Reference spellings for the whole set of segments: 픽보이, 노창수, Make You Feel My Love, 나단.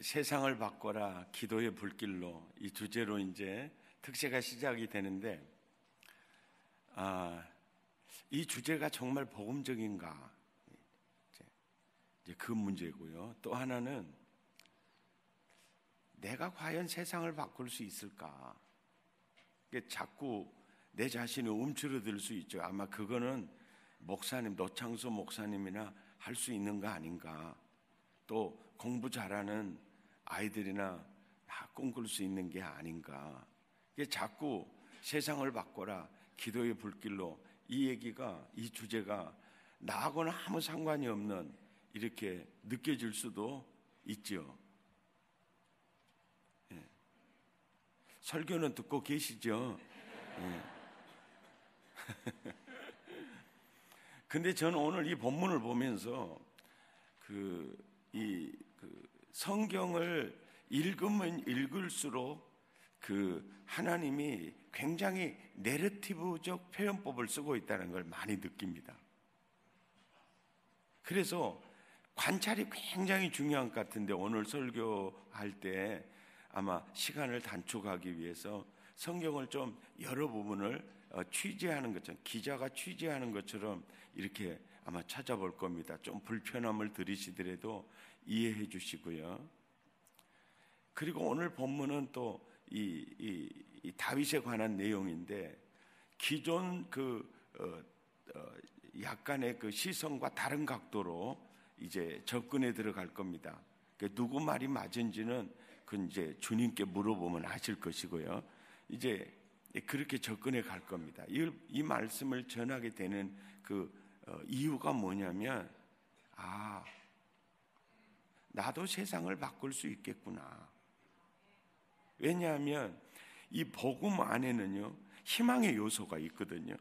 세상을 바꿔라, 기도의 불길로, 이 주제로 이제 특세가 시작이 되는데, 이 주제가 정말 복음적인가, 이제 그 문제고요. 또 하나는 내가 과연 세상을 바꿀 수 있을까? 자꾸 내 자신이 움츠러들 수 있죠. 아마 그거는 목사님, 노창수 목사님이나 할 수 있는 거 아닌가. 또 공부 잘하는 아이들이나 다 꿈꿀 수 있는 게 아닌가. 이게 자꾸 세상을 바꿔라, 기도의 불길로, 이 얘기가, 이 주제가 나하고는 아무 상관이 없는, 이렇게 느껴질 수도 있죠. 예. 설교는 듣고 계시죠? 예. 근데 저는 오늘 이 본문을 보면서 성경을 읽으면 읽을수록 하나님이 굉장히 내러티브적 표현법을 쓰고 있다는 걸 많이 느낍니다. 그래서 관찰이 굉장히 중요한 것 같은데, 오늘 설교할 때 아마 시간을 단축하기 위해서 성경을 좀 여러 부분을 취재하는 것처럼, 기자가 취재하는 것처럼 이렇게 아마 찾아볼 겁니다. 좀 불편함을 들으시더라도 이해해 주시고요. 그리고 오늘 본문은 또 이 다윗에 관한 내용인데, 기존 약간의 시선과 다른 각도로 이제 접근에 들어갈 겁니다. 누구 말이 맞은지는 이제 주님께 물어보면 아실 것이고요. 이제 그렇게 접근해 갈 겁니다. 이 말씀을 전하게 되는 이유가 뭐냐면, 나도 세상을 바꿀 수 있겠구나. 왜냐하면 이 복음 안에는요, 희망의 요소가 있거든요.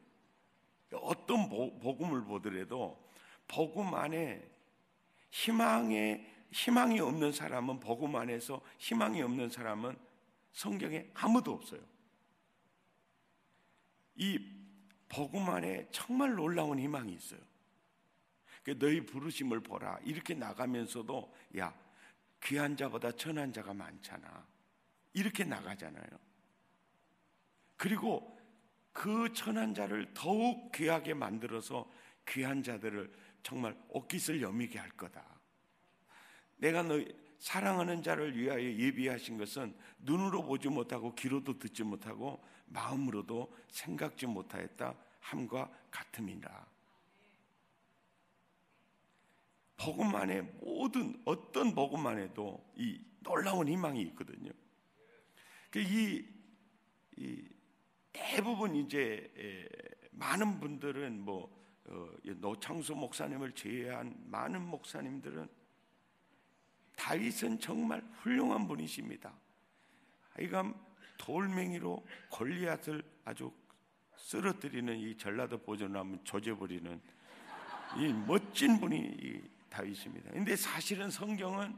어떤 복음을 보더라도 복음 안에 희망이 없는 사람은, 복음 안에서 희망이 없는 사람은 성경에 아무도 없어요. 이 복음 안에 정말 놀라운 희망이 있어요. 너희 부르심을 보라, 이렇게 나가면서도 귀한 자보다 천한 자가 많잖아, 이렇게 나가잖아요. 그리고 그 천한 자를 더욱 귀하게 만들어서 귀한 자들을 정말 옷깃을 여미게 할 거다. 내가 너희 사랑하는 자를 위하여 예비하신 것은 눈으로 보지 못하고 귀로도 듣지 못하고 마음으로도 생각지 못하였다 함과 같음이라. 복음 안에, 모든 어떤 복음 안에도 이 놀라운 희망이 있거든요. 대부분 이제 많은 분들은 노창수 목사님을 제외한 많은 목사님들은, 다윗은 정말 훌륭한 분이십니다. 이감 돌멩이로 골리앗을 아주 쓰러뜨리는, 이 전라도 버전으로 하면 조져버리는 이 멋진 분이 이 다윗입니다. 근데 사실은 성경은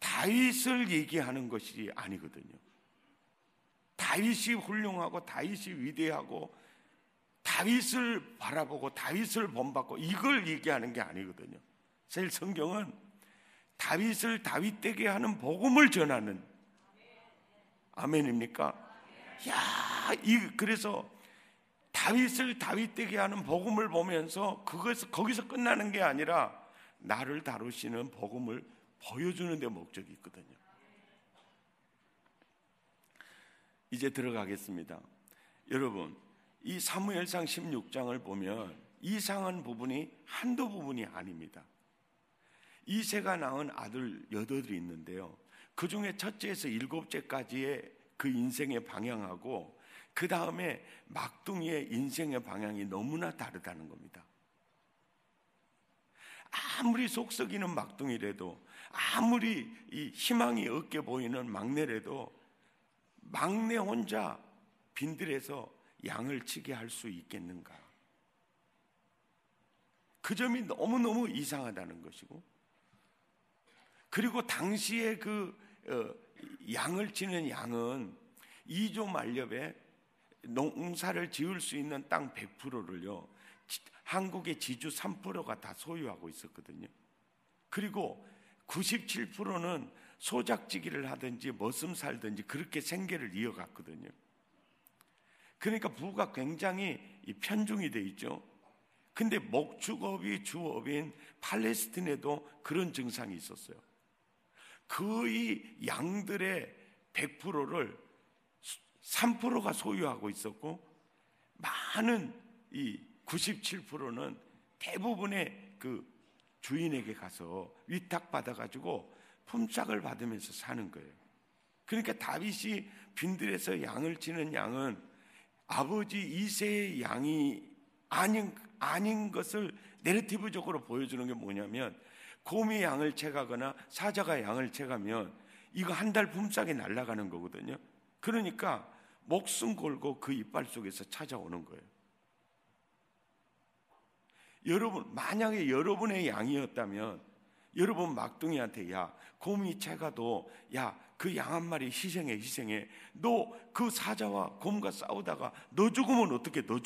다윗을 얘기하는 것이 아니거든요. 다윗이 훌륭하고 다윗이 위대하고 다윗을 바라보고 다윗을 본받고 이걸 얘기하는 게 아니거든요. 사실 성경은 다윗을 다윗되게 하는 복음을 전하는, 아멘입니까? 그래서 다윗을 다윗되게 하는 복음을 보면서 거기서 끝나는 게 아니라 나를 다루시는 복음을 보여주는 데 목적이 있거든요. 이제 들어가겠습니다. 여러분, 이 사무엘상 16장을 보면 이상한 부분이 한두 부분이 아닙니다. 이새가 낳은 아들 8이 있는데요, 그 중에 첫째에서 일곱째까지의 그 인생의 방향하고 그 다음에 막둥이의 인생의 방향이 너무나 다르다는 겁니다. 아무리 속썩이는 막둥이라도, 아무리 희망이 없게 보이는 막내라도, 막내 혼자 빈들에서 양을 치게 할 수 있겠는가? 그 점이 너무너무 이상하다는 것이고, 그리고 당시에 양을 치는 양은 2조 만렵에 농사를 지을 수 있는 땅 100%를요, 한국의 지주 3%가 다 소유하고 있었거든요. 그리고 97%는 소작지기를 하든지 머슴 살든지 그렇게 생계를 이어갔거든요. 그러니까 부가 굉장히 편중이 돼 있죠. 근데 목축업이 주업인 팔레스틴에도 그런 증상이 있었어요. 거의 양들의 100%를 3%가 소유하고 있었고, 많은 이 97%는 대부분의 그 주인에게 가서 위탁받아가지고 품삯을 받으면서 사는 거예요. 그러니까 다윗이 빈들에서 양을 치는 양은 아버지 이새의 양이 아닌 것을 내러티브적으로 보여주는 게 뭐냐면, 곰이 양을 채가거나 사자가 양을 채가면 이거 한 달 품삯이 날아가는 거거든요. 그러니까 목숨 걸고 그 이빨 속에서 찾아오는 거예요. 여러분, 만약에 여러분의 양이었다면 여러분 막둥이한테, 야, 곰이 채가도, 야, 그 양 한 마리 희생해. 너 그 사자와 곰과 싸우다가 너 죽으면 어떻게, 너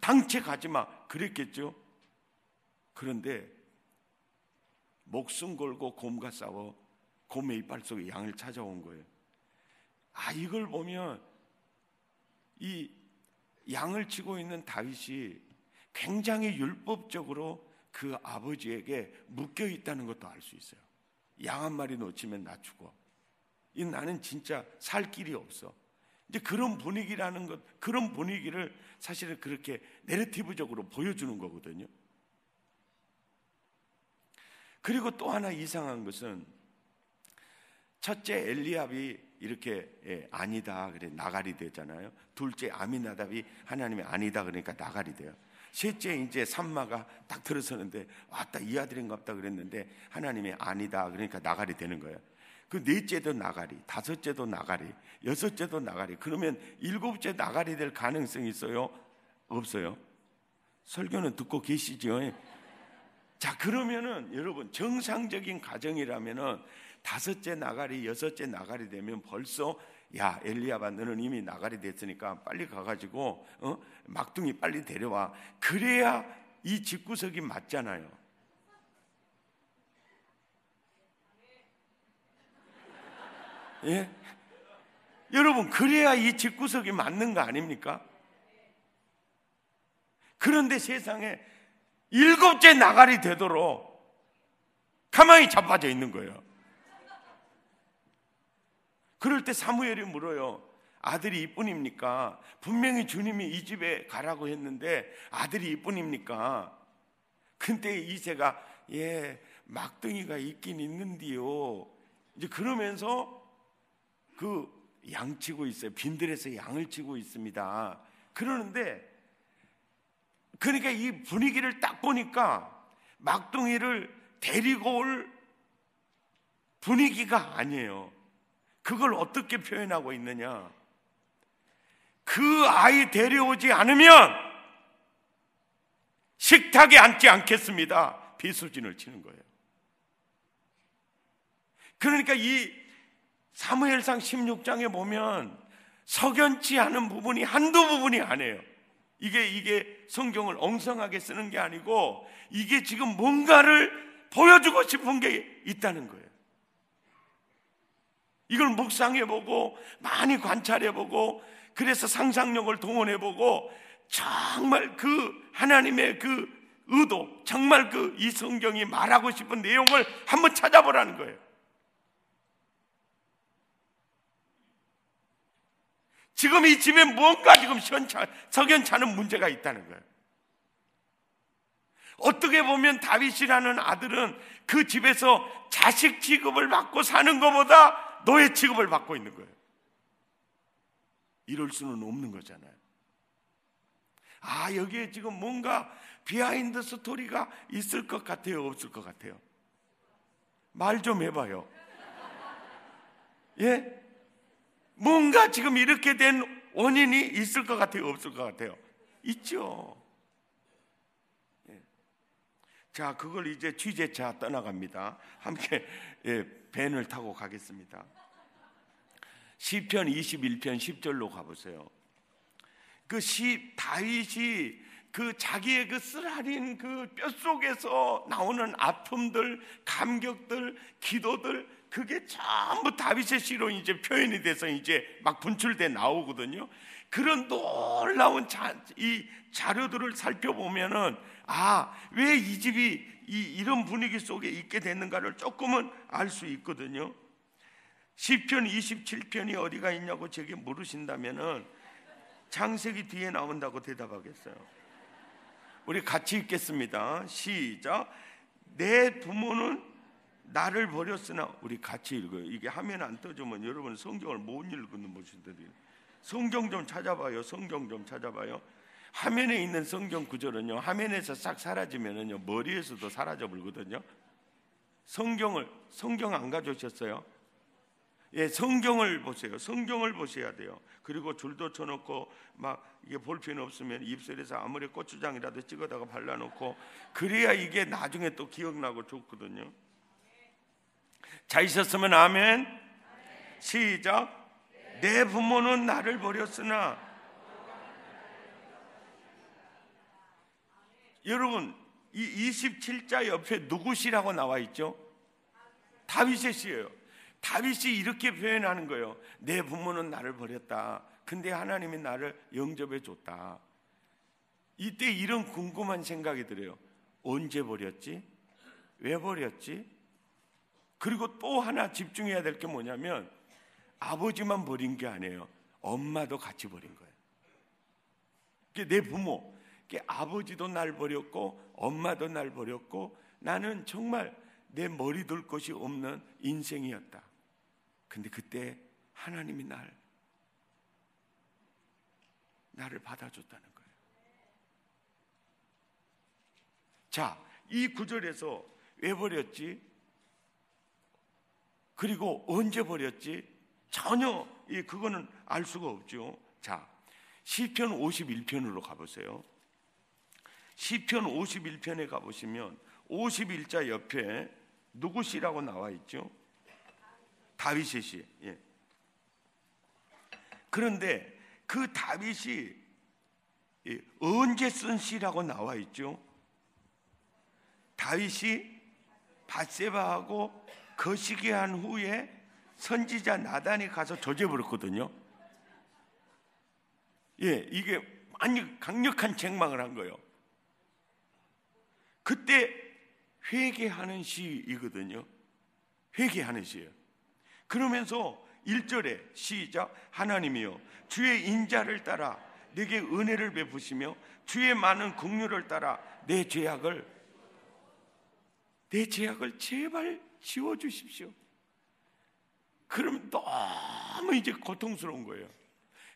당체 가지 마, 그랬겠죠. 그런데 목숨 걸고 곰과 싸워 곰의 이빨 속에 양을 찾아온 거예요. 이걸 보면 이 양을 치고 있는 다윗이 굉장히 율법적으로 그 아버지에게 묶여 있다는 것도 알 수 있어요. 양 한 마리 놓치면 나 죽어. 나는 진짜 살 길이 없어. 이제 그런 분위기라는 것, 그런 분위기를 사실은 그렇게 내러티브적으로 보여주는 거거든요. 그리고 또 하나 이상한 것은, 첫째 엘리압이 이렇게 아니다 그래 나갈이 되잖아요. 둘째 아미나답이 하나님이 아니다 그러니까 나갈이 돼요. 셋째 이제 산마가 딱 들어서는데, 왔다 이 아들인가 없다 그랬는데 하나님이 아니다 그러니까 나갈이 되는 거예요. 그 넷째도 나갈이, 다섯째도 나갈이, 여섯째도 나갈이. 그러면 일곱째 나갈이 될 가능성이 있어요? 없어요? 설교는 듣고 계시죠? 자, 그러면은 여러분, 정상적인 가정이라면은 다섯째 나갈이, 여섯째 나갈이 되면 벌써, 야, 엘리야바, 너는 이미 나갈이 됐으니까 빨리 가가지고 막둥이 빨리 데려와. 그래야 이 집구석이 맞잖아요. 예? 여러분, 그래야 이 집구석이 맞는 거 아닙니까? 그런데 세상에 일곱째 나갈이 되도록 가만히 자빠져 있는 거예요. 그럴 때 사무엘이 물어요. 아들이 이뿐입니까? 분명히 주님이 이 집에 가라고 했는데 아들이 이뿐입니까? 근데 이새가, 예, 막둥이가 있긴 있는데요, 이제 그러면서 그 양 치고 있어요. 빈들에서 양을 치고 있습니다. 그러는데, 그러니까 이 분위기를 딱 보니까 막둥이를 데리고 올 분위기가 아니에요. 그걸 어떻게 표현하고 있느냐? 그 아이 데려오지 않으면 식탁에 앉지 않겠습니다. 비수진을 치는 거예요. 그러니까 이 사무엘상 16장에 보면 석연치 않은 부분이 한두 부분이 아니에요. 이게 성경을 엉성하게 쓰는 게 아니고, 이게 지금 뭔가를 보여주고 싶은 게 있다는 거예요. 이걸 묵상해보고 많이 관찰해보고, 그래서 상상력을 동원해보고, 정말 그 하나님의 그 의도, 정말 그 이 성경이 말하고 싶은 내용을 한번 찾아보라는 거예요. 지금 이 집에 뭔가 지금 석연찮은 문제가 있다는 거예요. 어떻게 보면 다윗이라는 아들은 그 집에서 자식 취급을 받고 사는 것보다 노예 취급을 받고 있는 거예요. 이럴 수는 없는 거잖아요. 여기에 지금 뭔가 비하인드 스토리가 있을 것 같아요, 없을 것 같아요? 말 좀 해봐요. 예? 뭔가 지금 이렇게 된 원인이 있을 것 같아요, 없을 것 같아요? 있죠. 예. 자, 그걸 이제 취재차 떠나갑니다. 함께, 예, 밴을 타고 가겠습니다. 시편 21편 10절로 가보세요. 다윗이 그 자기의 그 쓰라린 그 뼛속에서 나오는 아픔들, 감격들, 기도들, 그게 전부 다윗의 시로 이제 표현이 돼서 이제 막 분출돼 나오거든요. 그런 놀라운 이 자료들을 살펴보면은, 아, 왜 이 집이 이런 분위기 속에 있게 됐는가를 조금은 알 수 있거든요. 시편 27편이 어디가 있냐고 제게 물으신다면은 창세기 뒤에 나온다고 대답하겠어요. 우리 같이 읽겠습니다. 시작. 내 부모는 나를 버렸으나, 우리 같이 읽어요. 이게 화면 안 떠주면 여러분 성경을 못 읽는 분들이, 성경 좀 찾아봐요. 성경 좀 찾아봐요. 화면에 있는 성경 구절은요, 화면에서 싹 사라지면은요 머리에서도 사라져 버리거든요. 성경 안 가져오셨어요? 예, 성경을 보세요. 성경을 보셔야 돼요. 그리고 줄도 쳐놓고 막 이게 볼펜 없으면 입술에서 아무리 고추장이라도 찍어다가 발라놓고, 그래야 이게 나중에 또 기억나고 좋거든요. 자, 있었으면 아멘. 시작. 내 부모는 나를 버렸으나, 여러분 이 27자 옆에 누구 시라고 나와 있죠? 다윗의 시예요. 다윗이 이렇게 표현하는 거예요. 내 부모는 나를 버렸다. 근데 하나님이 나를 영접해 줬다. 이때 이런 궁금한 생각이 들어요. 언제 버렸지? 왜 버렸지? 그리고 또 하나 집중해야 될 게 뭐냐면, 아버지만 버린 게 아니에요. 엄마도 같이 버린 거예요. 내 부모, 아버지도 날 버렸고 엄마도 날 버렸고, 나는 정말 내 머리 둘 곳이 없는 인생이었다. 근데 그때 하나님이 나를 받아줬다는 거예요. 자, 이 구절에서 왜 버렸지? 그리고 언제 버렸지? 전혀 그거는 알 수가 없죠. 자, 시편 51편으로 가보세요. 시편 51편에 가보시면 51자 옆에 누구 시라고 나와 있죠? 다윗의 시. 예. 그런데 그 다윗이 언제 쓴 시라고 나와 있죠? 다윗이 밧세바하고 거시기 한 후에 선지자 나단이 가서 저주해버렸거든요. 예, 이게 아니 강력한 책망을 한 거예요. 그때 회개하는 시이거든요. 회개하는 시예요. 그러면서 1절에 시작. 하나님이여, 주의 인자를 따라 내게 은혜를 베푸시며 주의 많은 긍휼을 따라 내 죄악을 제발 지워주십시오. 그럼 너무 이제 고통스러운 거예요.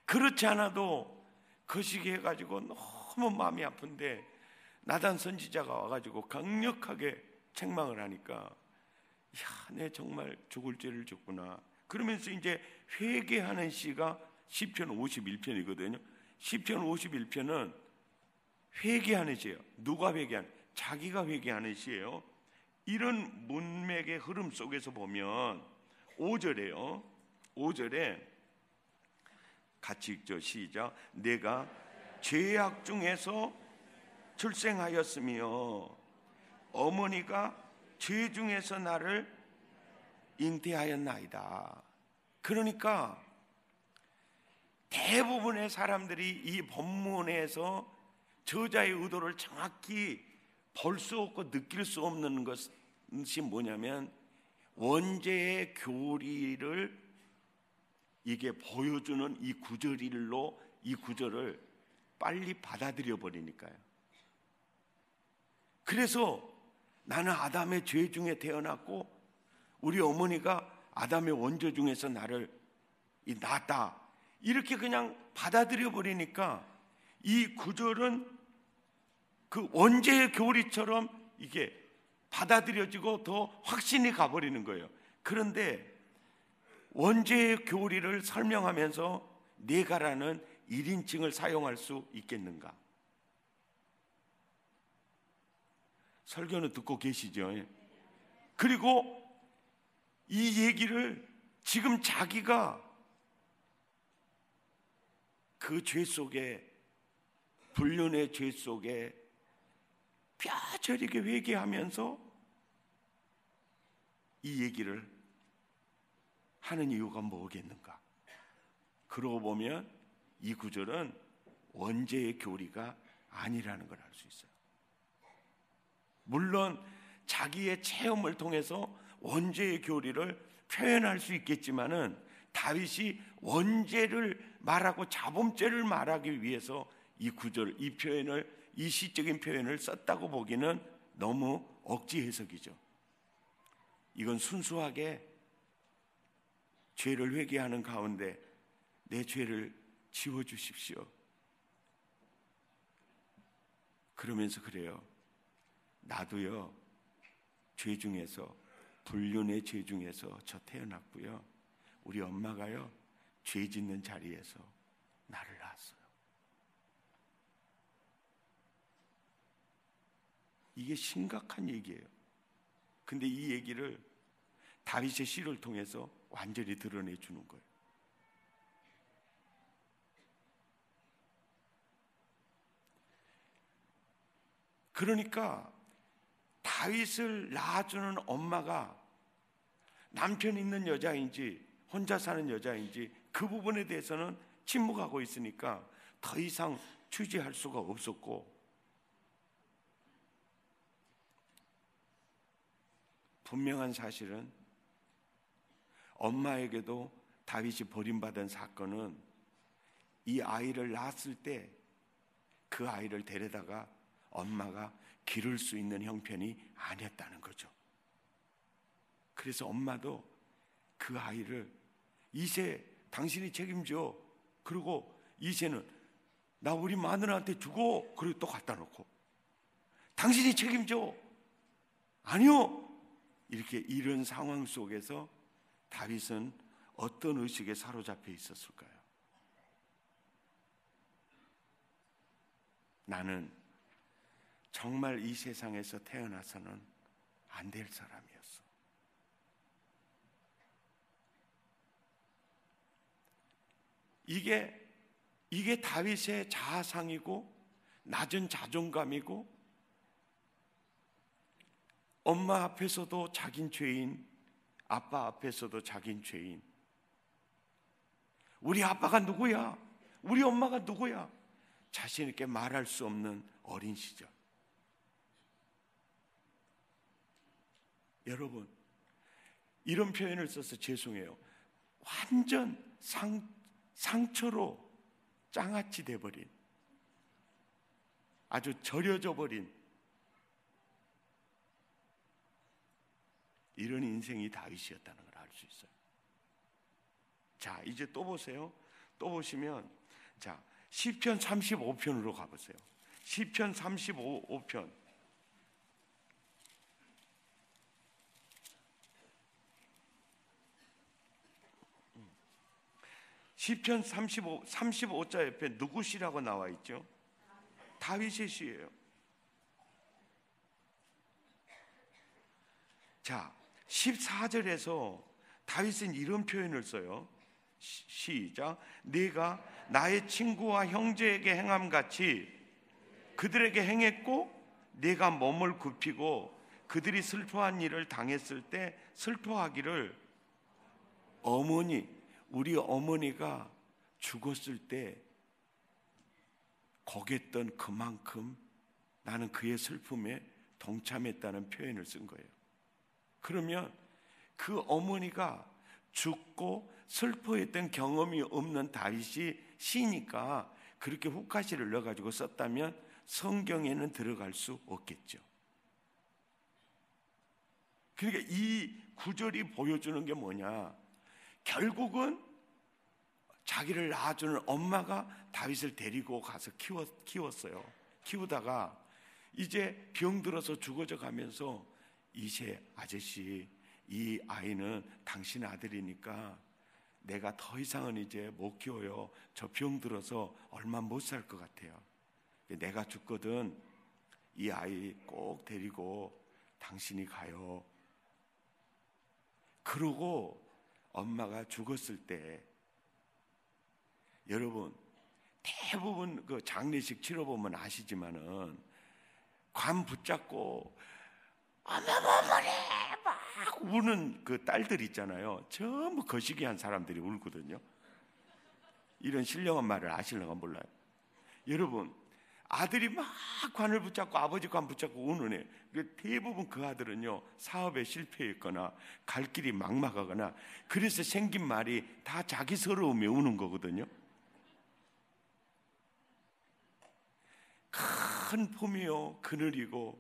그렇지 않아도 거시기 해가지고 너무 마음이 아픈데 나단 선지자가 와가지고 강력하게 책망을 하니까, 야, 내 정말 죽을 죄를 졌구나. 그러면서 이제 회개하는 시가 시편 51편이거든요. 시편 51편은 회개하는 시예요. 누가 회개하는? 자기가 회개하는 시예요. 이런 문맥의 흐름 속에서 보면 5절에요. 5절에 같이 읽죠. 시작. 내가 죄악 중에서 출생하였으며 어머니가 죄 중에서 나를 잉태하였나이다. 그러니까 대부분의 사람들이 이 본문에서 저자의 의도를 정확히 볼 수 없고 느낄 수 없는 것이 뭐냐면, 원죄의 교리를 이게 보여주는 이 구절일로 이 구절을 빨리 받아들여 버리니까요. 그래서 나는 아담의 죄 중에 태어났고 우리 어머니가 아담의 원죄 중에서 나를 낳았다, 이렇게 그냥 받아들여 버리니까 이 구절은 그 원죄의 교리처럼 이게 받아들여지고 더 확신이 가버리는 거예요. 그런데 원죄의 교리를 설명하면서 네가라는 1인칭을 사용할 수 있겠는가? 설교는 듣고 계시죠? 그리고 이 얘기를 지금 자기가 그 죄 속에 불륜의 죄 속에 뼈저리게 회개하면서 이 얘기를 하는 이유가 뭐겠는가? 그러고 보면 이 구절은 원죄의 교리가 아니라는 걸 알 수 있어요. 물론 자기의 체험을 통해서 원죄의 교리를 표현할 수 있겠지만은 다윗이 원죄를 말하고 자범죄를 말하기 위해서 이 구절, 이 표현을, 이 시적인 표현을 썼다고 보기는 너무 억지 해석이죠. 이건 순수하게 죄를 회개하는 가운데 내 죄를 지워주십시오. 그러면서 그래요. 나도요, 죄 중에서, 불륜의 죄 중에서 저 태어났고요. 우리 엄마가요, 죄 짓는 자리에서 나를 낳았어요. 이게 심각한 얘기예요. 근데 이 얘기를 다윗의 시를 통해서 완전히 드러내 주는 거예요. 그러니까 다윗을 낳아주는 엄마가 남편이 있는 여자인지 혼자 사는 여자인지 그 부분에 대해서는 침묵하고 있으니까 더 이상 취재할 수가 없었고, 분명한 사실은 엄마에게도 다윗이 버림받은 사건은 이 아이를 낳았을 때 그 아이를 데려다가 엄마가 기를 수 있는 형편이 아니었다는 거죠. 그래서 엄마도 그 아이를 이제 당신이 책임져, 그리고 이제는 나 우리 마누라한테 주고 그리고 또 갖다 놓고 당신이 책임져, 아니요, 이렇게 이런 상황 속에서 다윗은 어떤 의식에 사로잡혀 있었을까요? 나는 정말 이 세상에서 태어나서는 안 될 사람이었어. 이게 다윗의 자아상이고 낮은 자존감이고, 엄마 앞에서도 자긴 죄인, 아빠 앞에서도 자긴 죄인. 우리 아빠가 누구야? 우리 엄마가 누구야? 자신있게 말할 수 없는 어린 시절. 여러분, 이런 표현을 써서 죄송해요. 완전 상처로 장아찌 돼버린, 아주 절여져 버린 이런 인생이 다윗이었다는 걸 알 수 있어요. 자, 이제 또 보세요. 또 보시면, 자, 시편 35편으로 가보세요. 시편 35편. 시편 35자 옆에 누구시라고 나와 있죠? 다윗의 시예요. 자, 14절에서 다윗은 이런 표현을 써요. 시작. 네가 나의 친구와 형제에게 행함같이 그들에게 행했고, 네가 몸을 굽히고 그들이 슬퍼한 일을 당했을 때 슬퍼하기를, 어머니, 우리 어머니가 죽었을 때 거겠던 그만큼 나는 그의 슬픔에 동참했다는 표현을 쓴 거예요. 그러면 그 어머니가 죽고 슬퍼했던 경험이 없는 다윗이 시니까 그렇게 후카시를 넣어가지고 썼다면 성경에는 들어갈 수 없겠죠. 그러니까 이 구절이 보여주는 게 뭐냐? 결국은 자기를 낳아주는 엄마가 다윗을 데리고 가서 키웠어요. 키우다가 이제 병들어서 죽어져 가면서, 이제 아저씨, 이 아이는 당신 아들이니까 내가 더 이상은 이제 못 키워요. 저 병 들어서 얼마 못 살 것 같아요. 내가 죽거든 이 아이 꼭 데리고 당신이 가요. 그러고 엄마가 죽었을 때, 여러분, 대부분 그 장례식 치러보면 아시지만은 관 붙잡고 어머머머니 막 우는 그 딸들 있잖아요. 전부 거시기한 사람들이 울거든요. 이런 신령한 말을 아실려가 몰라요. 여러분, 아들이 막 관을 붙잡고 아버지 관 붙잡고 우는 애, 대부분 그 아들은요 사업에 실패했거나 갈 길이 막막하거나 그래서 생긴 말이 다 자기 서러움에 우는 거거든요. 큰 폼이요 그늘이고,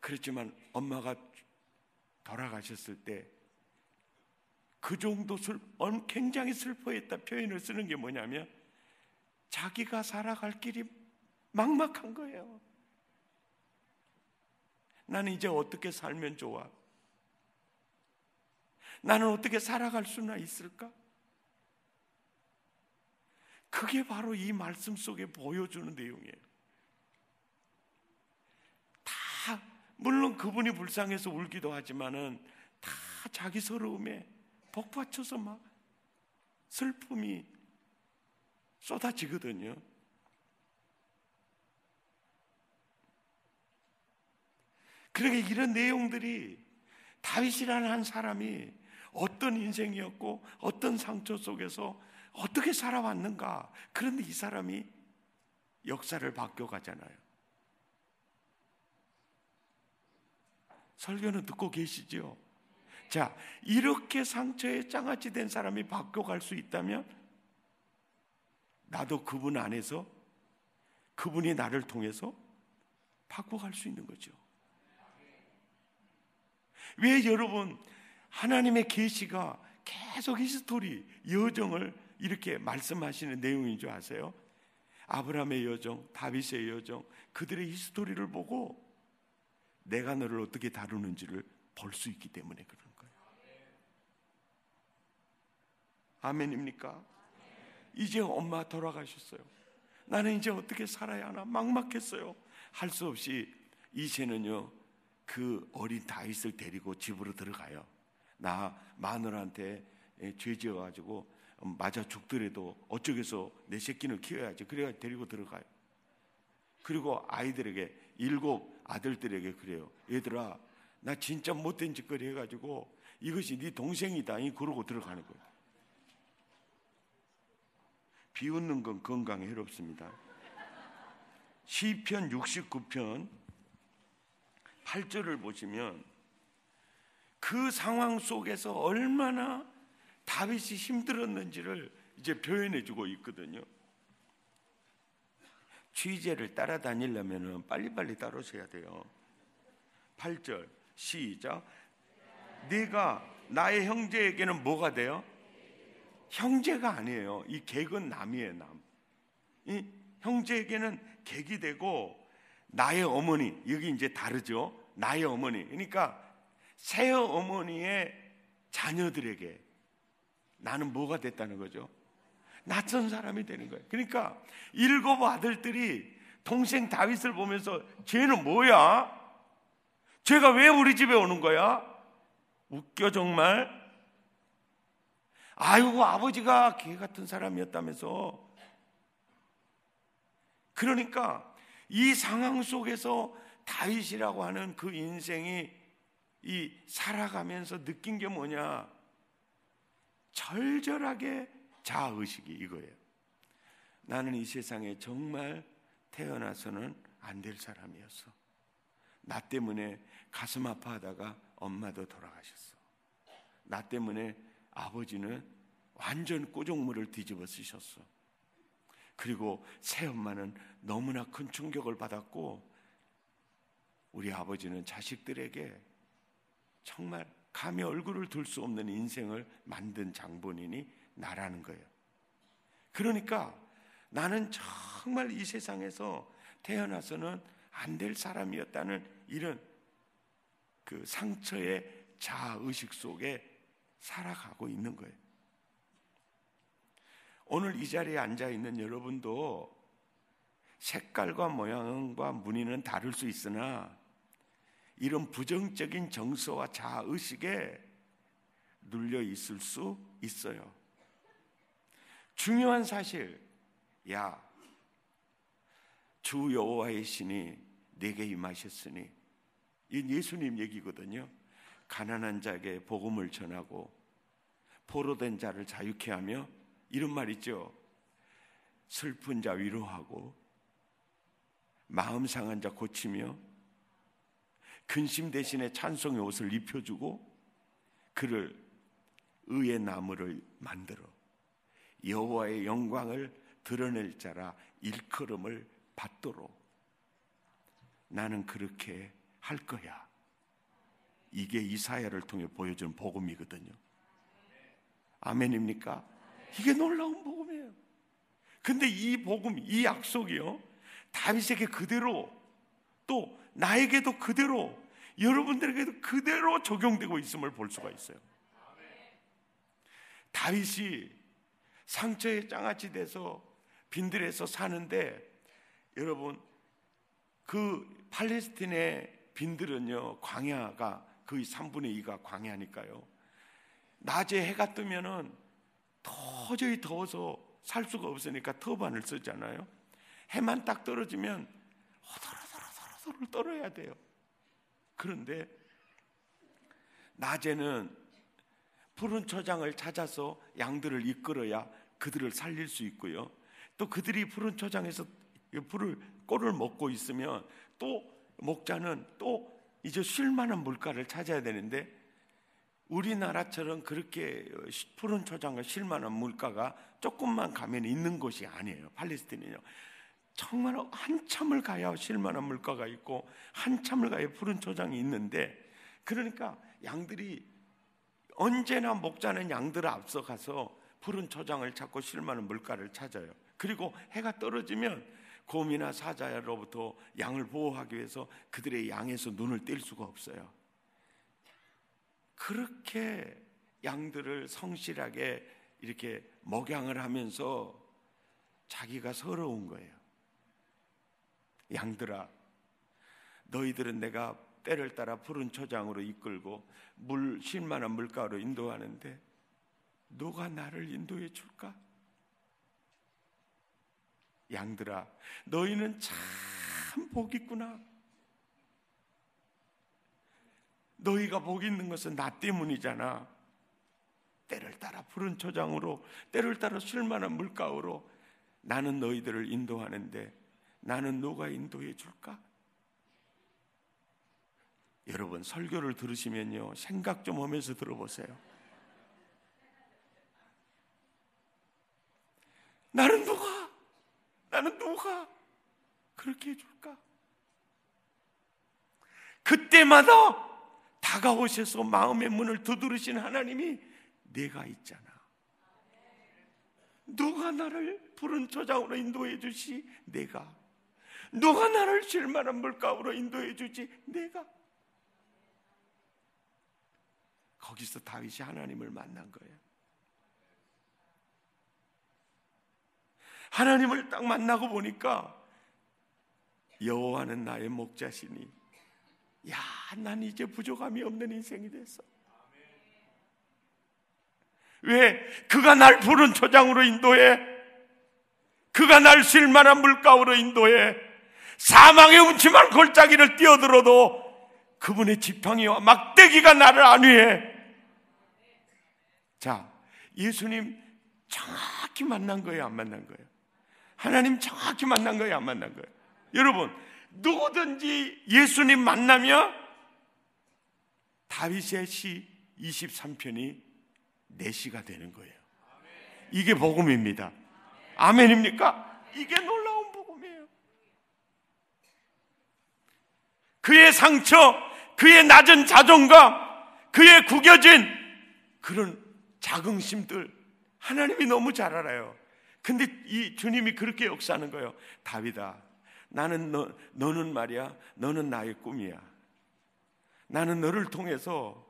그렇지만 엄마가 돌아가셨을 때 그 정도 굉장히 슬퍼했다 표현을 쓰는 게 뭐냐면 자기가 살아갈 길이 막막한 거예요. 나는 이제 어떻게 살면 좋아? 나는 어떻게 살아갈 수나 있을까? 그게 바로 이 말씀 속에 보여주는 내용이에요. 다 물론 그분이 불쌍해서 울기도 하지만은 다 자기 서러움에 복받쳐서 막 슬픔이 쏟아지거든요. 그러게 이런 내용들이 다윗이라는 한 사람이 어떤 인생이었고 어떤 상처 속에서 어떻게 살아왔는가. 그런데 이 사람이 역사를 바뀌어가잖아요. 설교는 듣고 계시죠? 자, 이렇게 상처에 장아찌 된 사람이 바뀌어갈 수 있다면 나도 그분 안에서, 그분이 나를 통해서 바꿔갈 수 있는 거죠. 왜 여러분 하나님의 계시가 계속 히스토리, 여정을 이렇게 말씀하시는 내용인 줄 아세요? 아브라함의 여정, 다윗의 여정, 그들의 히스토리를 보고 내가 너를 어떻게 다루는지를 볼 수 있기 때문에 그런 거예요. 아멘입니까? 이제 엄마 돌아가셨어요. 나는 이제 어떻게 살아야 하나 막막했어요. 할 수 없이 이제는요 그 어린 다윗을 데리고 집으로 들어가요. 나 마누라한테 죄 지어가지고 맞아 죽더라도 어쩌겠어, 내 새끼는 키워야지. 그래가 데리고 들어가요. 그리고 아이들에게, 7 아들들에게 그래요. 얘들아, 나 진짜 못된 짓거리 해가지고 이것이 네 동생이다, 그러고 들어가는 거예요. 비웃는 건 건강에 해롭습니다. 시편 69편 8절을 보시면 그 상황 속에서 얼마나 다윗이 힘들었는지를 이제 표현해주고 있거든요. 취재를 따라다니려면 빨리빨리 따라오셔야 돼요. 8절 시작. 네가 나의 형제에게는 뭐가 돼요? 형제가 아니에요. 이 객은 남이에요, 남. 이 형제에게는 객이 되고, 나의 어머니, 여기 이제 다르죠? 나의 어머니. 그러니까 새어머니의 자녀들에게 나는 뭐가 됐다는 거죠? 낯선 사람이 되는 거예요. 그러니까 7 아들들이 동생 다윗을 보면서 쟤는 뭐야? 쟤가 왜 우리 집에 오는 거야? 웃겨 정말. 아이고, 아버지가 개 같은 사람이었다면서. 그러니까 이 상황 속에서 다윗이라고 하는 그 인생이 이 살아가면서 느낀 게 뭐냐? 절절하게 자아의식이 이거예요. 나는 이 세상에 정말 태어나서는 안 될 사람이었어. 나 때문에 가슴 아파하다가 엄마도 돌아가셨어. 나 때문에 아버지는 완전 꼬정물을 뒤집어 쓰셨어. 그리고 새엄마는 너무나 큰 충격을 받았고, 우리 아버지는 자식들에게 정말 감히 얼굴을 들 수 없는 인생을 만든 장본인이 나라는 거예요. 그러니까 나는 정말 이 세상에서 태어나서는 안 될 사람이었다는 이런 그 상처의 자아의식 속에 살아가고 있는 거예요. 오늘 이 자리에 앉아있는 여러분도 색깔과 모양과 무늬는 다를 수 있으나 이런 부정적인 정서와 자아의식에 눌려 있을 수 있어요. 중요한 사실. 야, 주 여호와의 신이 내게 임하셨으니, 이 예수님 얘기거든요. 가난한 자에게 복음을 전하고 포로된 자를 자유케 하며, 이런 말 있죠. 슬픈 자 위로하고 마음 상한 자 고치며 근심 대신에 찬송의 옷을 입혀주고 그를 의의 나무를 만들어 여호와의 영광을 드러낼 자라 일컬음을 받도록 나는 그렇게 할 거야. 이게 이사야를 통해 보여준 복음이거든요. 아멘입니까? 이게 놀라운 복음이에요. 근데 이 복음, 이 약속이요, 다윗에게 그대로, 또 나에게도 그대로, 여러분들에게도 그대로 적용되고 있음을 볼 수가 있어요. 다윗이 상처에 장아찌 돼서 빈들에서 사는데, 여러분, 그 팔레스틴의 빈들은요, 광야가 거의 3분의 2가 광야니까요, 낮에 해가 뜨면은 도저히 더워서 살 수가 없으니까 터반을 쓰잖아요. 해만 딱 떨어지면 호들호들호들호들 떨어야 돼요. 그런데 낮에는 푸른 초장을 찾아서 양들을 이끌어야 그들을 살릴 수 있고요, 또 그들이 푸른 초장에서 꿀을 먹고 있으면 또 목자는 또 이제 쉴 만한 물가를 찾아야 되는데, 우리나라처럼 그렇게 푸른 초장과 쉴 만한 물가가 조금만 가면 있는 곳이 아니에요. 팔레스틴은요, 정말 한참을 가야 쉴 만한 물가가 있고 한참을 가야 푸른 초장이 있는데, 그러니까 양들이 언제나 목자는 양들 앞서가서 푸른 초장을 찾고 쉴 만한 물가를 찾아요. 그리고 해가 떨어지면 곰이나 사자로부터 양을 보호하기 위해서 그들의 양에서 눈을 뗄 수가 없어요. 그렇게 양들을 성실하게 이렇게 먹양을 하면서 자기가 서러운 거예요. 양들아, 너희들은 내가 때를 따라 푸른 초장으로 이끌고 물 쉴 만한 물가로 인도하는데 누가 나를 인도해 줄까? 양들아, 너희는 참 복 있구나. 너희가 복 있는 것은 나 때문이잖아. 때를 따라 푸른 초장으로, 때를 따라 쉴 만한 물가로 나는 너희들을 인도하는데 나는 누가 인도해 줄까? 여러분, 설교를 들으시면요, 생각 좀 하면서 들어보세요. 나는 누가 그렇게 해줄까? 그때마다 다가오셔서 마음의 문을 두드리신 하나님이 내가 있잖아. 누가 나를 푸른 초장으로 인도해 주시? 내가. 누가 나를 쉴 만한 물가로 인도해 주지? 내가. 거기서 다윗이 하나님을 만난 거예요. 하나님을 딱 만나고 보니까 여호와는 나의 목자시니, 야, 난 이제 부족함이 없는 인생이 됐어. 왜? 그가 날 푸른 초장으로 인도해. 그가 날 쉴 만한 물가로 인도해. 사망의 음침한 골짜기를 뛰어들어도 그분의 지팡이와 막대기가 나를 안위해. 자, 예수님 정확히 만난 거예요, 안 만난 거예요? 하나님 정확히 만난 거예요, 안 만난 거예요? 여러분, 누구든지 예수님 만나면 다윗의 시 23편이 내 시가 되는 거예요. 이게 복음입니다. 아멘입니까? 이게 놀라운 복음이에요. 그의 상처, 그의 낮은 자존감, 그의 구겨진 그런 자긍심들 하나님이 너무 잘 알아요. 근데 이 주님이 그렇게 역사하는 거예요. 다윗아, 나는 너는 말이야, 너는 나의 꿈이야. 나는 너를 통해서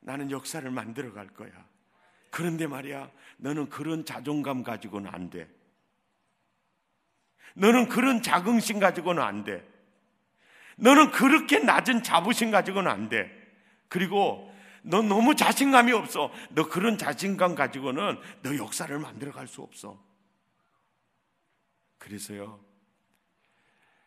나는 역사를 만들어 갈 거야. 그런데 말이야, 너는 그런 자존감 가지고는 안 돼. 너는 그런 자긍심 가지고는 안 돼. 너는 그렇게 낮은 자부심 가지고는 안 돼. 그리고 너 너무 자신감이 없어. 너 그런 자신감 가지고는 너 역사를 만들어갈 수 없어. 그래서요,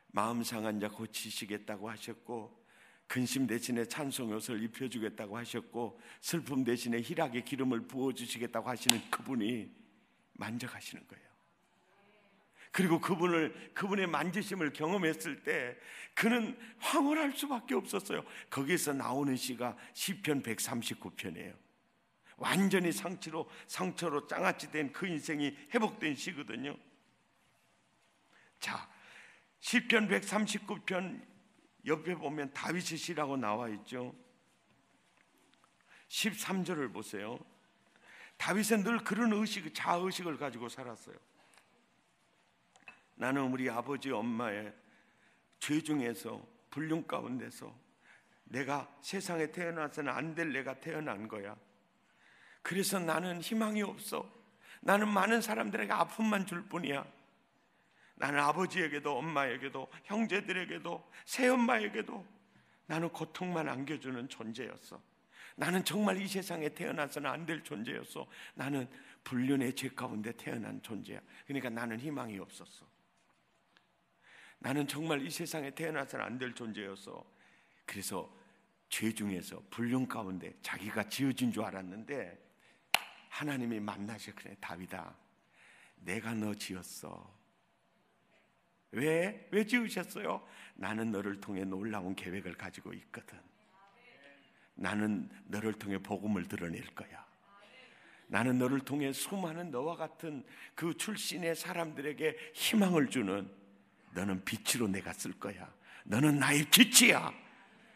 마음 상한 자 고치시겠다고 하셨고, 근심 대신에 찬송옷을 입혀주겠다고 하셨고, 슬픔 대신에 희락의 기름을 부어주시겠다고 하시는 그분이 만져가시는 거예요. 그리고 그분의 만지심을 경험했을 때 그는 황홀할 수밖에 없었어요. 거기에서 나오는 시가 시편 139편이에요. 완전히 상처로 장아찌 된 그 인생이 회복된 시거든요. 자, 시편 139편 옆에 보면 다윗의 시라고 나와 있죠. 13절을 보세요. 다윗은 늘 그런 자아의식을 가지고 살았어요. 나는 우리 아버지 엄마의 죄 중에서, 불륜 가운데서 내가 세상에 태어나서는 안 될 내가 태어난 거야. 그래서 나는 희망이 없어. 나는 많은 사람들에게 아픔만 줄 뿐이야. 나는 아버지에게도 엄마에게도 형제들에게도 새엄마에게도 나는 고통만 안겨주는 존재였어. 나는 정말 이 세상에 태어나서는 안 될 존재였어. 나는 불륜의 죄 가운데 태어난 존재야. 그러니까 나는 희망이 없었어. 나는 정말 이 세상에 태어나서는 안 될 존재였어. 그래서 죄 중에서 불륜 가운데 자기가 지어진 줄 알았는데 하나님이 만나서 그래, 다윗아, 내가 너 지었어. 왜 지으셨어요? 나는 너를 통해 놀라운 계획을 가지고 있거든. 나는 너를 통해 복음을 드러낼 거야. 나는 너를 통해 수많은 너와 같은 그 출신의 사람들에게 희망을 주는, 너는 빛으로 내가 쓸 거야. 너는 나의 빛이야.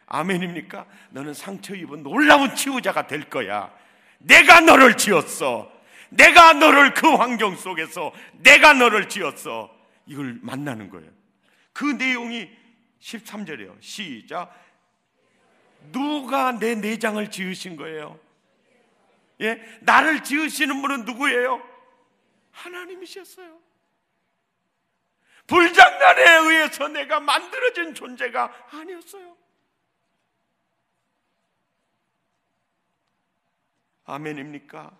아멘입니까? 너는 상처 입은 놀라운 치유자가 될 거야. 내가 너를 지었어. 내가 너를, 그 환경 속에서 내가 너를 지었어. 이걸 만나는 거예요. 그 내용이 13절이에요. 시작. 누가 내 내장을 지으신 거예요? 예, 나를 지으시는 분은 누구예요? 하나님이셨어요. 불장난에 의해서 내가 만들어진 존재가 아니었어요. 아멘입니까?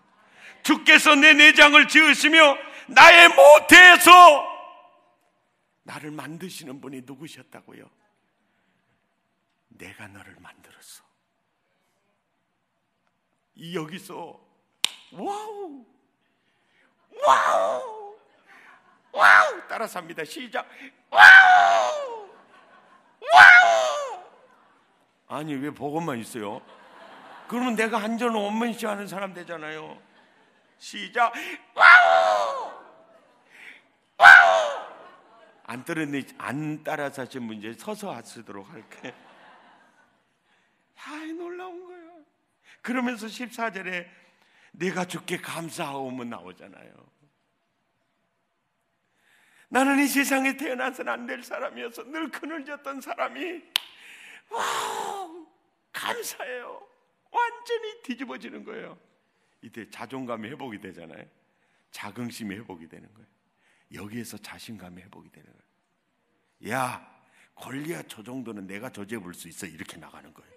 주께서 내 내장을 지으시며 나의 모태에서 나를 만드시는 분이 누구셨다고요? 내가 너를 만들었어. 여기서 와우! 와우! 와우! 따라서 합니다. 시작! 와우! 와우! 아니 왜 복음만 있어요? 그러면 내가 한전 원맨쇼 하는 사람 되잖아요. 시작! 와우! 와우! 안 따라서 하신 문제 서서 하시도록 할게. 아이, 놀라운 거예요. 그러면서 14절에 내가 주께 감사하오면 나오잖아요. 나는 이 세상에 태어나서는 안 될 사람이어서 늘 그늘졌던 사람이, 와우, 감사해요. 완전히 뒤집어지는 거예요. 이때 자존감이 회복이 되잖아요. 자긍심이 회복이 되는 거예요. 여기에서 자신감이 회복이 되는 거예요. 야, 골리앗 저 정도는 내가 저지해볼 수 있어. 이렇게 나가는 거예요.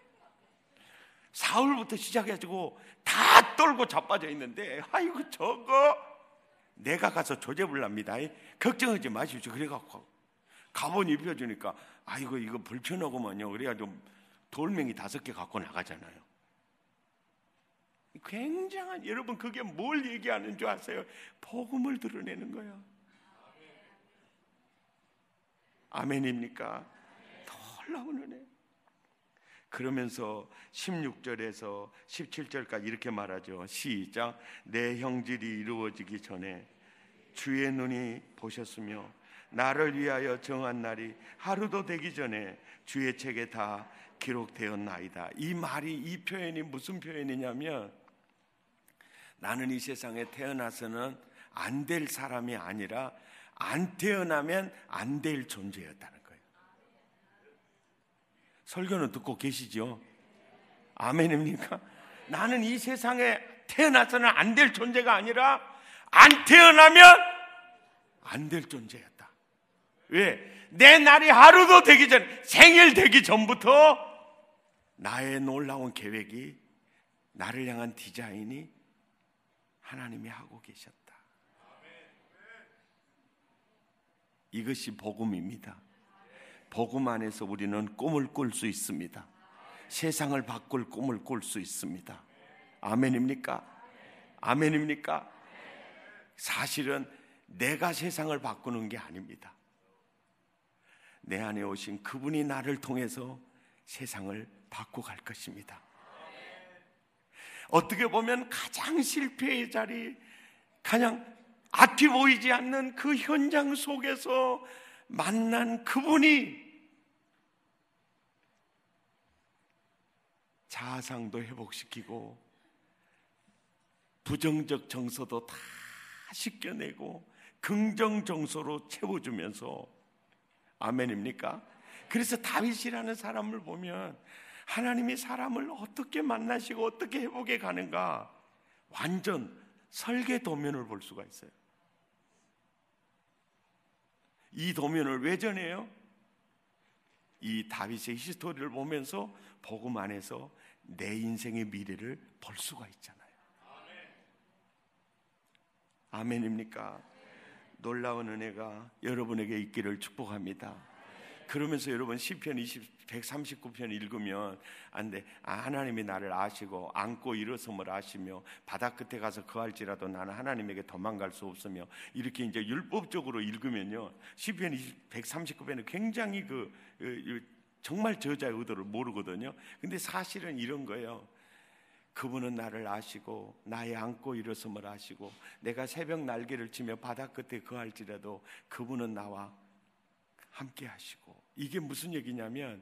사울부터 시작해가지고 다 떨고 자빠져 있는데, 아이고 저거 내가 가서 조제불랍니다. 걱정하지 마십시오. 그래갖고 가본 입혀주니까, 아이고 이거 불편하구만요. 그래가지고 돌멩이 5개 갖고 나가잖아요. 굉장한, 여러분 그게 뭘 얘기하는 줄 아세요? 복음을 드러내는 거예요. 아멘입니까? 놀라운 은혜. 그러면서 16절에서 17절까지 이렇게 말하죠. 시작. 내 형질이 이루어지기 전에 주의 눈이 보셨으며 나를 위하여 정한 날이 하루도 되기 전에 주의 책에 다 기록되었나이다. 이 말이, 이 표현이 무슨 표현이냐면, 나는 이 세상에 태어나서는 안 될 사람이 아니라 안 태어나면 안 될 존재였다는 거예요. 설교는 듣고 계시죠? 아멘입니까? 나는 이 세상에 태어나서는 안 될 존재가 아니라 안 태어나면 안 될 존재였다. 왜? 내 날이 하루도 되기 전, 생일 되기 전부터 나의 놀라운 계획이 나를 향한 디자인이 하나님이 하고 계셨다. 이것이 복음입니다. 복음 안에서 우리는 꿈을 꿀 수 있습니다. 세상을 바꿀 꿈을 꿀 수 있습니다. 아멘입니까? 아멘입니까? 사실은 내가 세상을 바꾸는 게 아닙니다. 내 안에 오신 그분이 나를 통해서 세상을 바꿔갈 것입니다. 어떻게 보면 가장 실패의 자리, 가장 앞이 보이지 않는 그 현장 속에서 만난 그분이 자아상도 회복시키고 부정적 정서도 다 씻겨내고 긍정 정서로 채워주면서, 아멘입니까? 그래서 다윗이라는 사람을 보면 하나님이 사람을 어떻게 만나시고 어떻게 회복해 가는가, 완전 설계 도면을 볼 수가 있어요. 이 도면을 왜 전해요? 이 다윗의 히스토리를 보면서 복음 안에서 내 인생의 미래를 볼 수가 있잖아요. 아멘입니까? 놀라운 은혜가 여러분에게 있기를 축복합니다. 그러면서 여러분 시편 139편 읽으면 안 돼. 하나님이 나를 아시고 안고 일어섬을 아시며 바다 끝에 가서 거할지라도 나는 하나님에게 도망갈 수 없으며, 이렇게 이제 율법적으로 읽으면요, 시편 139편은 굉장히 정말 저자의 의도를 모르거든요. 근데 사실은 이런 거예요. 그분은 나를 아시고 나의 안고 일어섬을 아시고 내가 새벽 날개를 치며 바다 끝에 거할지라도 그분은 나와 함께 하시고. 이게 무슨 얘기냐면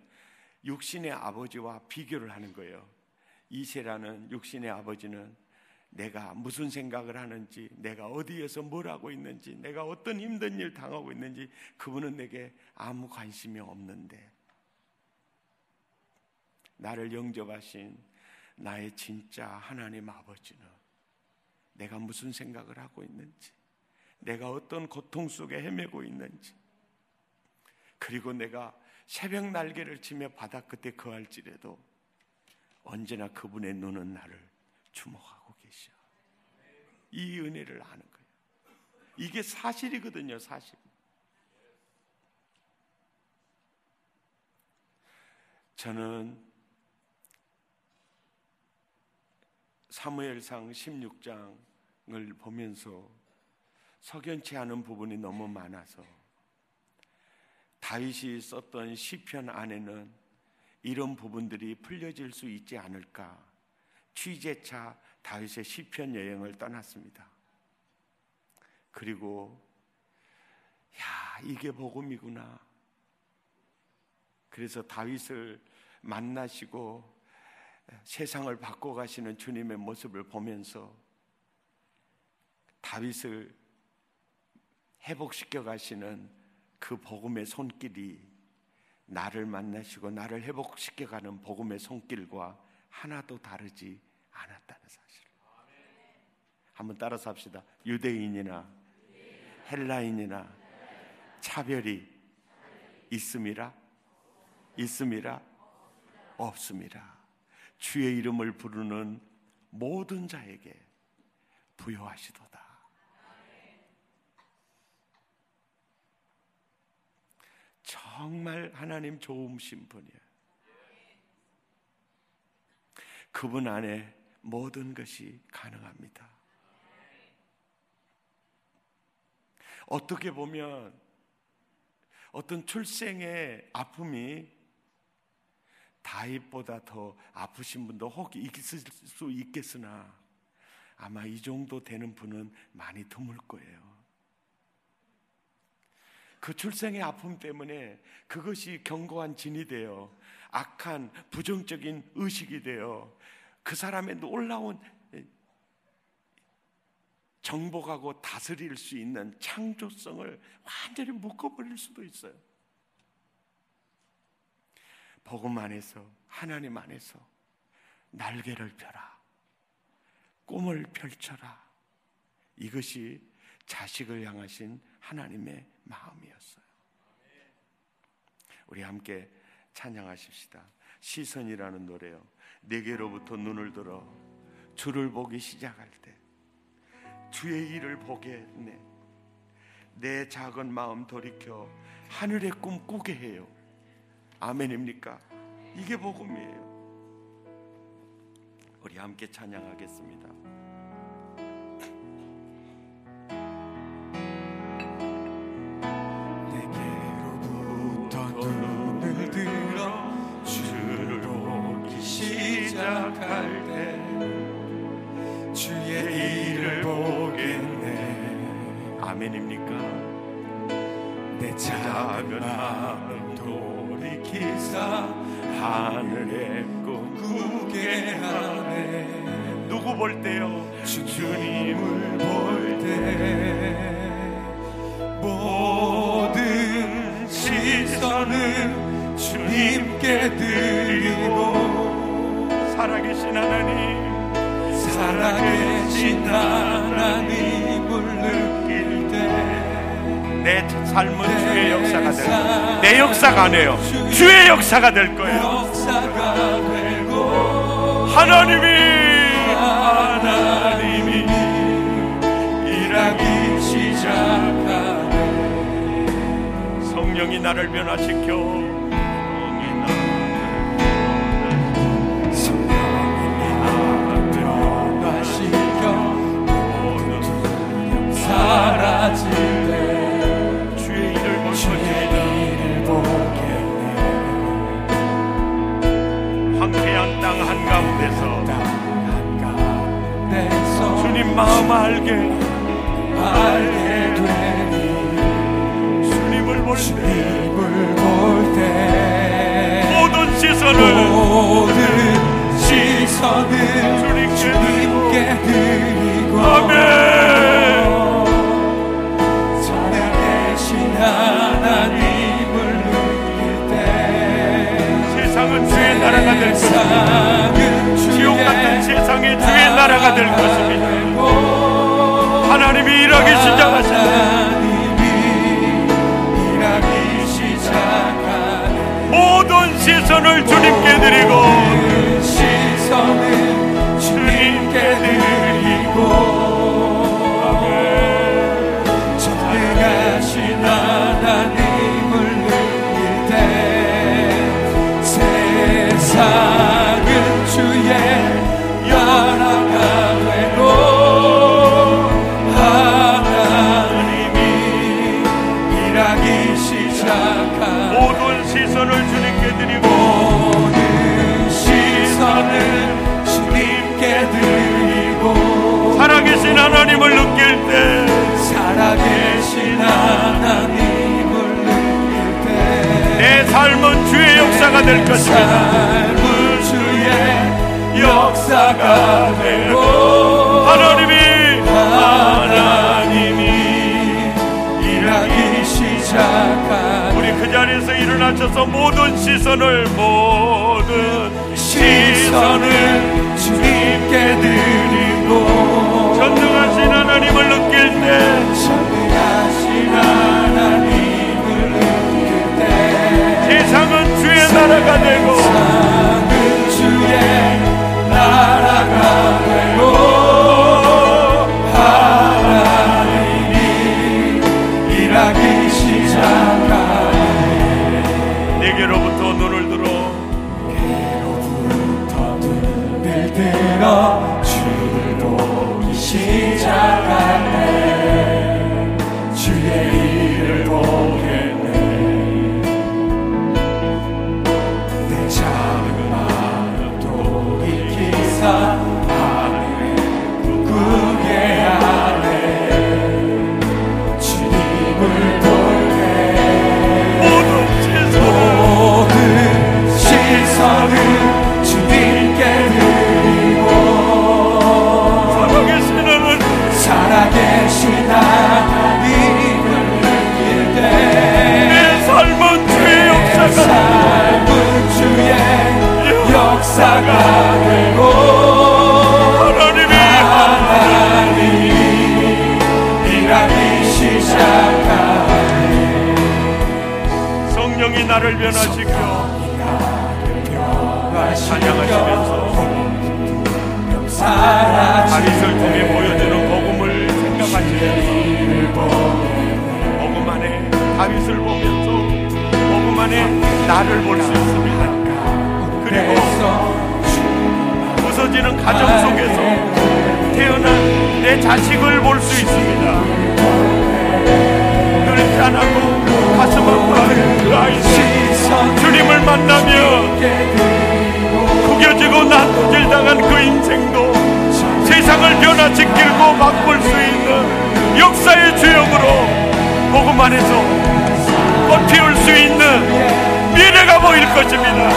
육신의 아버지와 비교를 하는 거예요. 이세라는 육신의 아버지는 내가 무슨 생각을 하는지, 내가 어디에서 뭘 하고 있는지, 내가 어떤 힘든 일 당하고 있는지 그분은 내게 아무 관심이 없는데, 나를 영접하신 나의 진짜 하나님 아버지는 내가 무슨 생각을 하고 있는지, 내가 어떤 고통 속에 헤매고 있는지, 그리고 내가 새벽 날개를 치며 바다 끝에 거할지라도 언제나 그분의 눈은 나를 주목하고 계셔. 이 은혜를 아는 거예요. 이게 사실이거든요, 사실. 저는 사무엘상 16장을 보면서 석연치 않은 부분이 너무 많아서 다윗이 썼던 시편 안에는 이런 부분들이 풀려질 수 있지 않을까 취재차 다윗의 시편 여행을 떠났습니다. 그리고 야, 이게 복음이구나. 그래서 다윗을 만나시고 세상을 바꿔가시는 주님의 모습을 보면서 다윗을 회복시켜 가시는 그 복음의 손길이 나를 만나시고 나를 회복시켜가는 복음의 손길과 하나도 다르지 않았다는 사실. 한번 따라서 합시다. 유대인이나 헬라인이나 차별이 있음이라 없음이라 주의 이름을 부르는 모든 자에게 부여하시도다. 정말 하나님 좋으신 분이에요. 그분 안에 모든 것이 가능합니다. 어떻게 보면 어떤 출생의 아픔이 다윗보다 더 아프신 분도 혹 있을 수 있겠으나 아마 이 정도 되는 분은 많이 드물 거예요. 그 출생의 아픔 때문에 그것이 견고한 진이 되어 악한 부정적인 의식이 되어 그 사람의 놀라운 정복하고 다스릴 수 있는 창조성을 완전히 묶어버릴 수도 있어요. 복음 안에서, 하나님 안에서 날개를 펴라, 꿈을 펼쳐라. 이것이 자식을 향하신 하나님의 마음이었어요. 우리 함께 찬양하십시다. 시선이라는 노래요. 내게로부터 눈을 들어 주를 보기 시작할 때 주의 일을 보게 했네. 내 작은 마음 돌이켜 하늘의 꿈 꾸게 해요. 아멘입니까? 이게 복음이에요. 우리 함께 찬양하겠습니다. 시작할 때 주의 일을 보겠네. 아멘입니까? 내 작은 마음 돌이키사 하늘의 꿈 꾸게 하네. 누구 볼 때요? 주님을 볼 때 모든 시선을 주님께 드리고 살아계신 하나님, 살아계신 하나님을 느낄 때 내 삶은 주의 역사가 될 거예요. 내 역사가 아니에요. 주의 역사가 될 거예요. 하나님이 일하기 시작하네. 성령이 나를 변화시켜 사라질 때 주의 일을 보겠네. 황폐한 땅 한가운데서 주님 마음 알게 되니 주님을 볼 때 모든 시선을 주님께 드리고 아멘. 하나님을 느낄 때 세상은 주의 나라가 될 것입니다. 지옥 같은 세상에 주의 나라가 될 것입니다. 하나님이 일하기 시작하시네. 모든 시선을 주님께 드리고 하나님을 느낄 때 세상은 주의 나라가 되고 하나님이 일하기 시작한 모든 시선을 주님께 드리고 살아계신 하나님을 느낄 때 살아계신 하나님 내 삶은 주의 역사가 될 것입니다. 삶은 주의 역사가 되고 하나님이 일하기 시작한 우리 그 자리에서 일어나셔서 모든 시선을 주님께 드리고 전능하신 하나님을 느낄 때 전능하신 하나님 세상은 주의 나라가 되고 하나님이 일하기 시작하네. 내게로부터 눈을 들어 주를 보기 시작하네. 주의 일을 보게 하늘의 꿈 꾸게 하네. 주님을 볼때 모든 시선을 주님께 드리고 살아계신 하나님을 느낄 때내 삶은 주의 역사가 되고 하나님이 일하기 시작하네. 성령이 나를 변화시켜 찬양하시면서 다윗을 보면서 복음 안에 나를 볼 수 있습니다. 그리고 부서지는 가정 속에서 태어난 내 자식을 볼 수 있습니다. 그렇지 않아도 가슴 아파하는 그 아이들, 주님을 만나며 구겨지고 난구질당한 그 인생도 세상을 변화시키고 바꿀 수 있는 역사의 주역으로 복음 안에서 꽃피울 수 있는 미래가 보일 것입니다.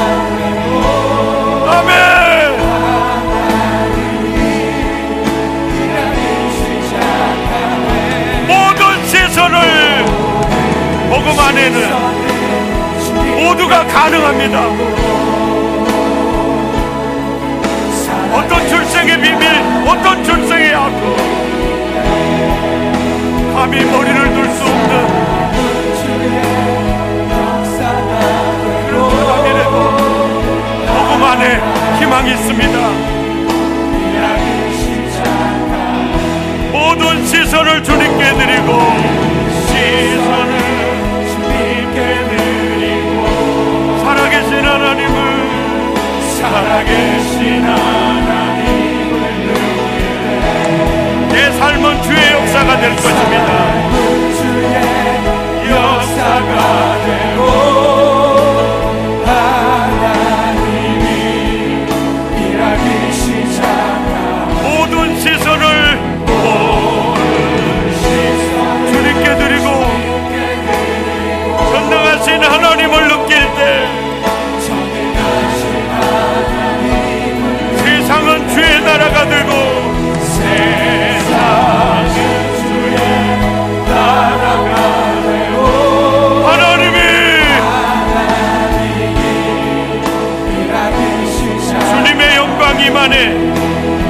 아멘. 모든 시선을 복음 안에는 모두가 가능합니다. 어떤 출생의 비밀, 어떤 출생의 아픔, 감히 머리를 둘 수 없는 그런 사람이라도 복음 안에 희망이 있습니다. 모든 시선을 주님께 드리고, 시선을 주님께 드리고, 살아계신 하나님을, 살아계신 하나님을 누리네. 내 삶은 주의 역사가 될 것입니다. 주의 역사가 되고 하나님이 일하기 시작하고, 모든 시선을 주님께 드리고 전능하신 하나님을 느낄 때 세상은 주의 나라가 되고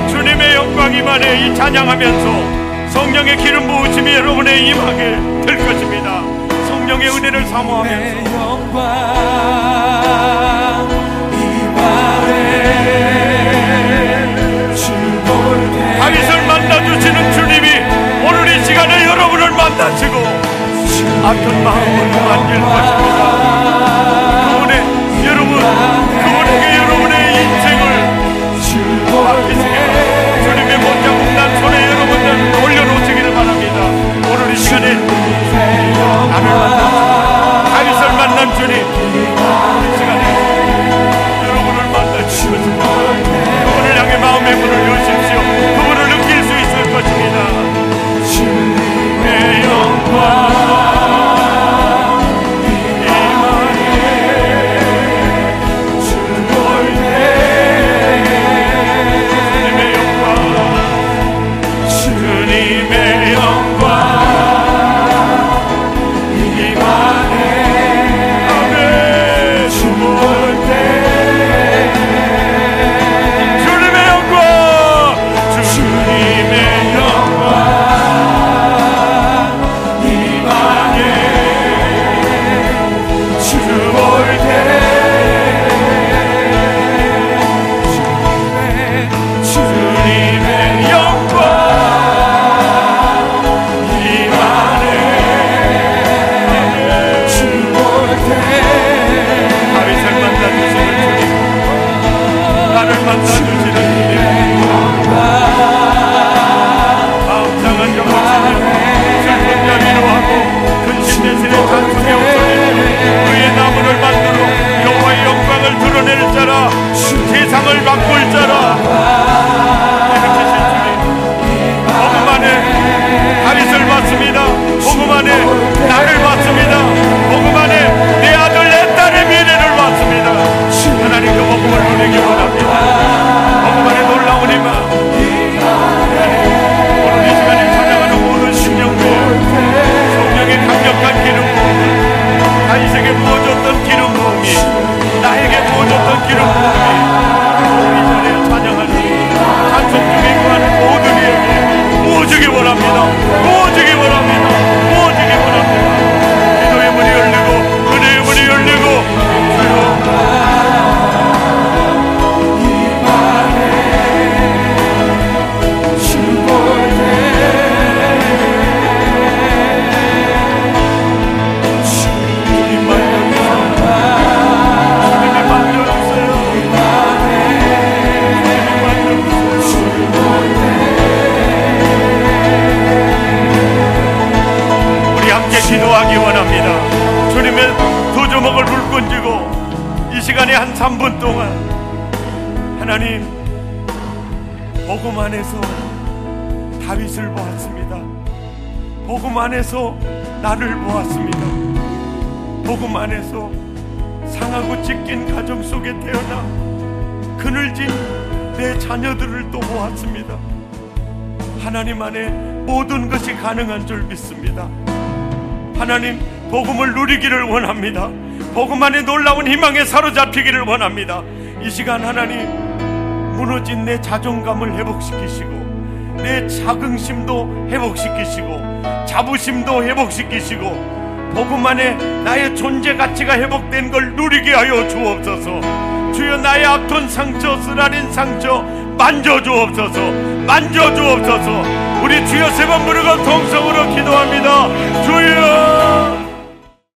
주님의 영광이 만에 이 찬양하면서 성령의 기름 부으심이 여러분의 임하게 될 것입니다. 성령의 은혜를 사모하면서 영광 이만에 주볼때 다윗을 만나주시는 주님이 오늘 이 시간에 여러분을 만나시고 아픈 마음을 만질 것입니다. 그분의 여러분, 그분에게 여러분의 인생을 주님의 먼저 공단 손에 여러분들 올려놓으시기를 바랍니다. 오늘 이 시간에 나를 만나, 다윗을 만난 주님, 이 시간에 여러분을 만날 주님, 오늘 향해 마음의 문을 여십시오. 그분을 느낄 수 있을 것입니다. 주님의 영광 이만해 기도하기 원합니다. 주님의 두 주먹을 불끈 쥐고 이 시간에 한 3분 동안 하나님 복음 안에서 다윗을 보았습니다. 복음 안에서 나를 보았습니다. 복음 안에서 상하고 찢긴 가정 속에 태어나 그늘진 내 자녀들을 또 보았습니다. 하나님 안에 모든 것이 가능한 줄 믿습니다. 하나님, 복음을 누리기를 원합니다. 복음 안에 놀라운 희망에 사로잡히기를 원합니다. 이 시간 하나님, 무너진 내 자존감을 회복시키시고 내 자긍심도 회복시키시고 자부심도 회복시키시고 복음 안에 나의 존재 가치가 회복된 걸 누리게 하여 주옵소서. 주여, 나의 아픈 상처, 쓰라린 상처 만져주옵소서. 만져주옵소서. 우리 주여 세 번 부르고 통성으로 기도합니다. 주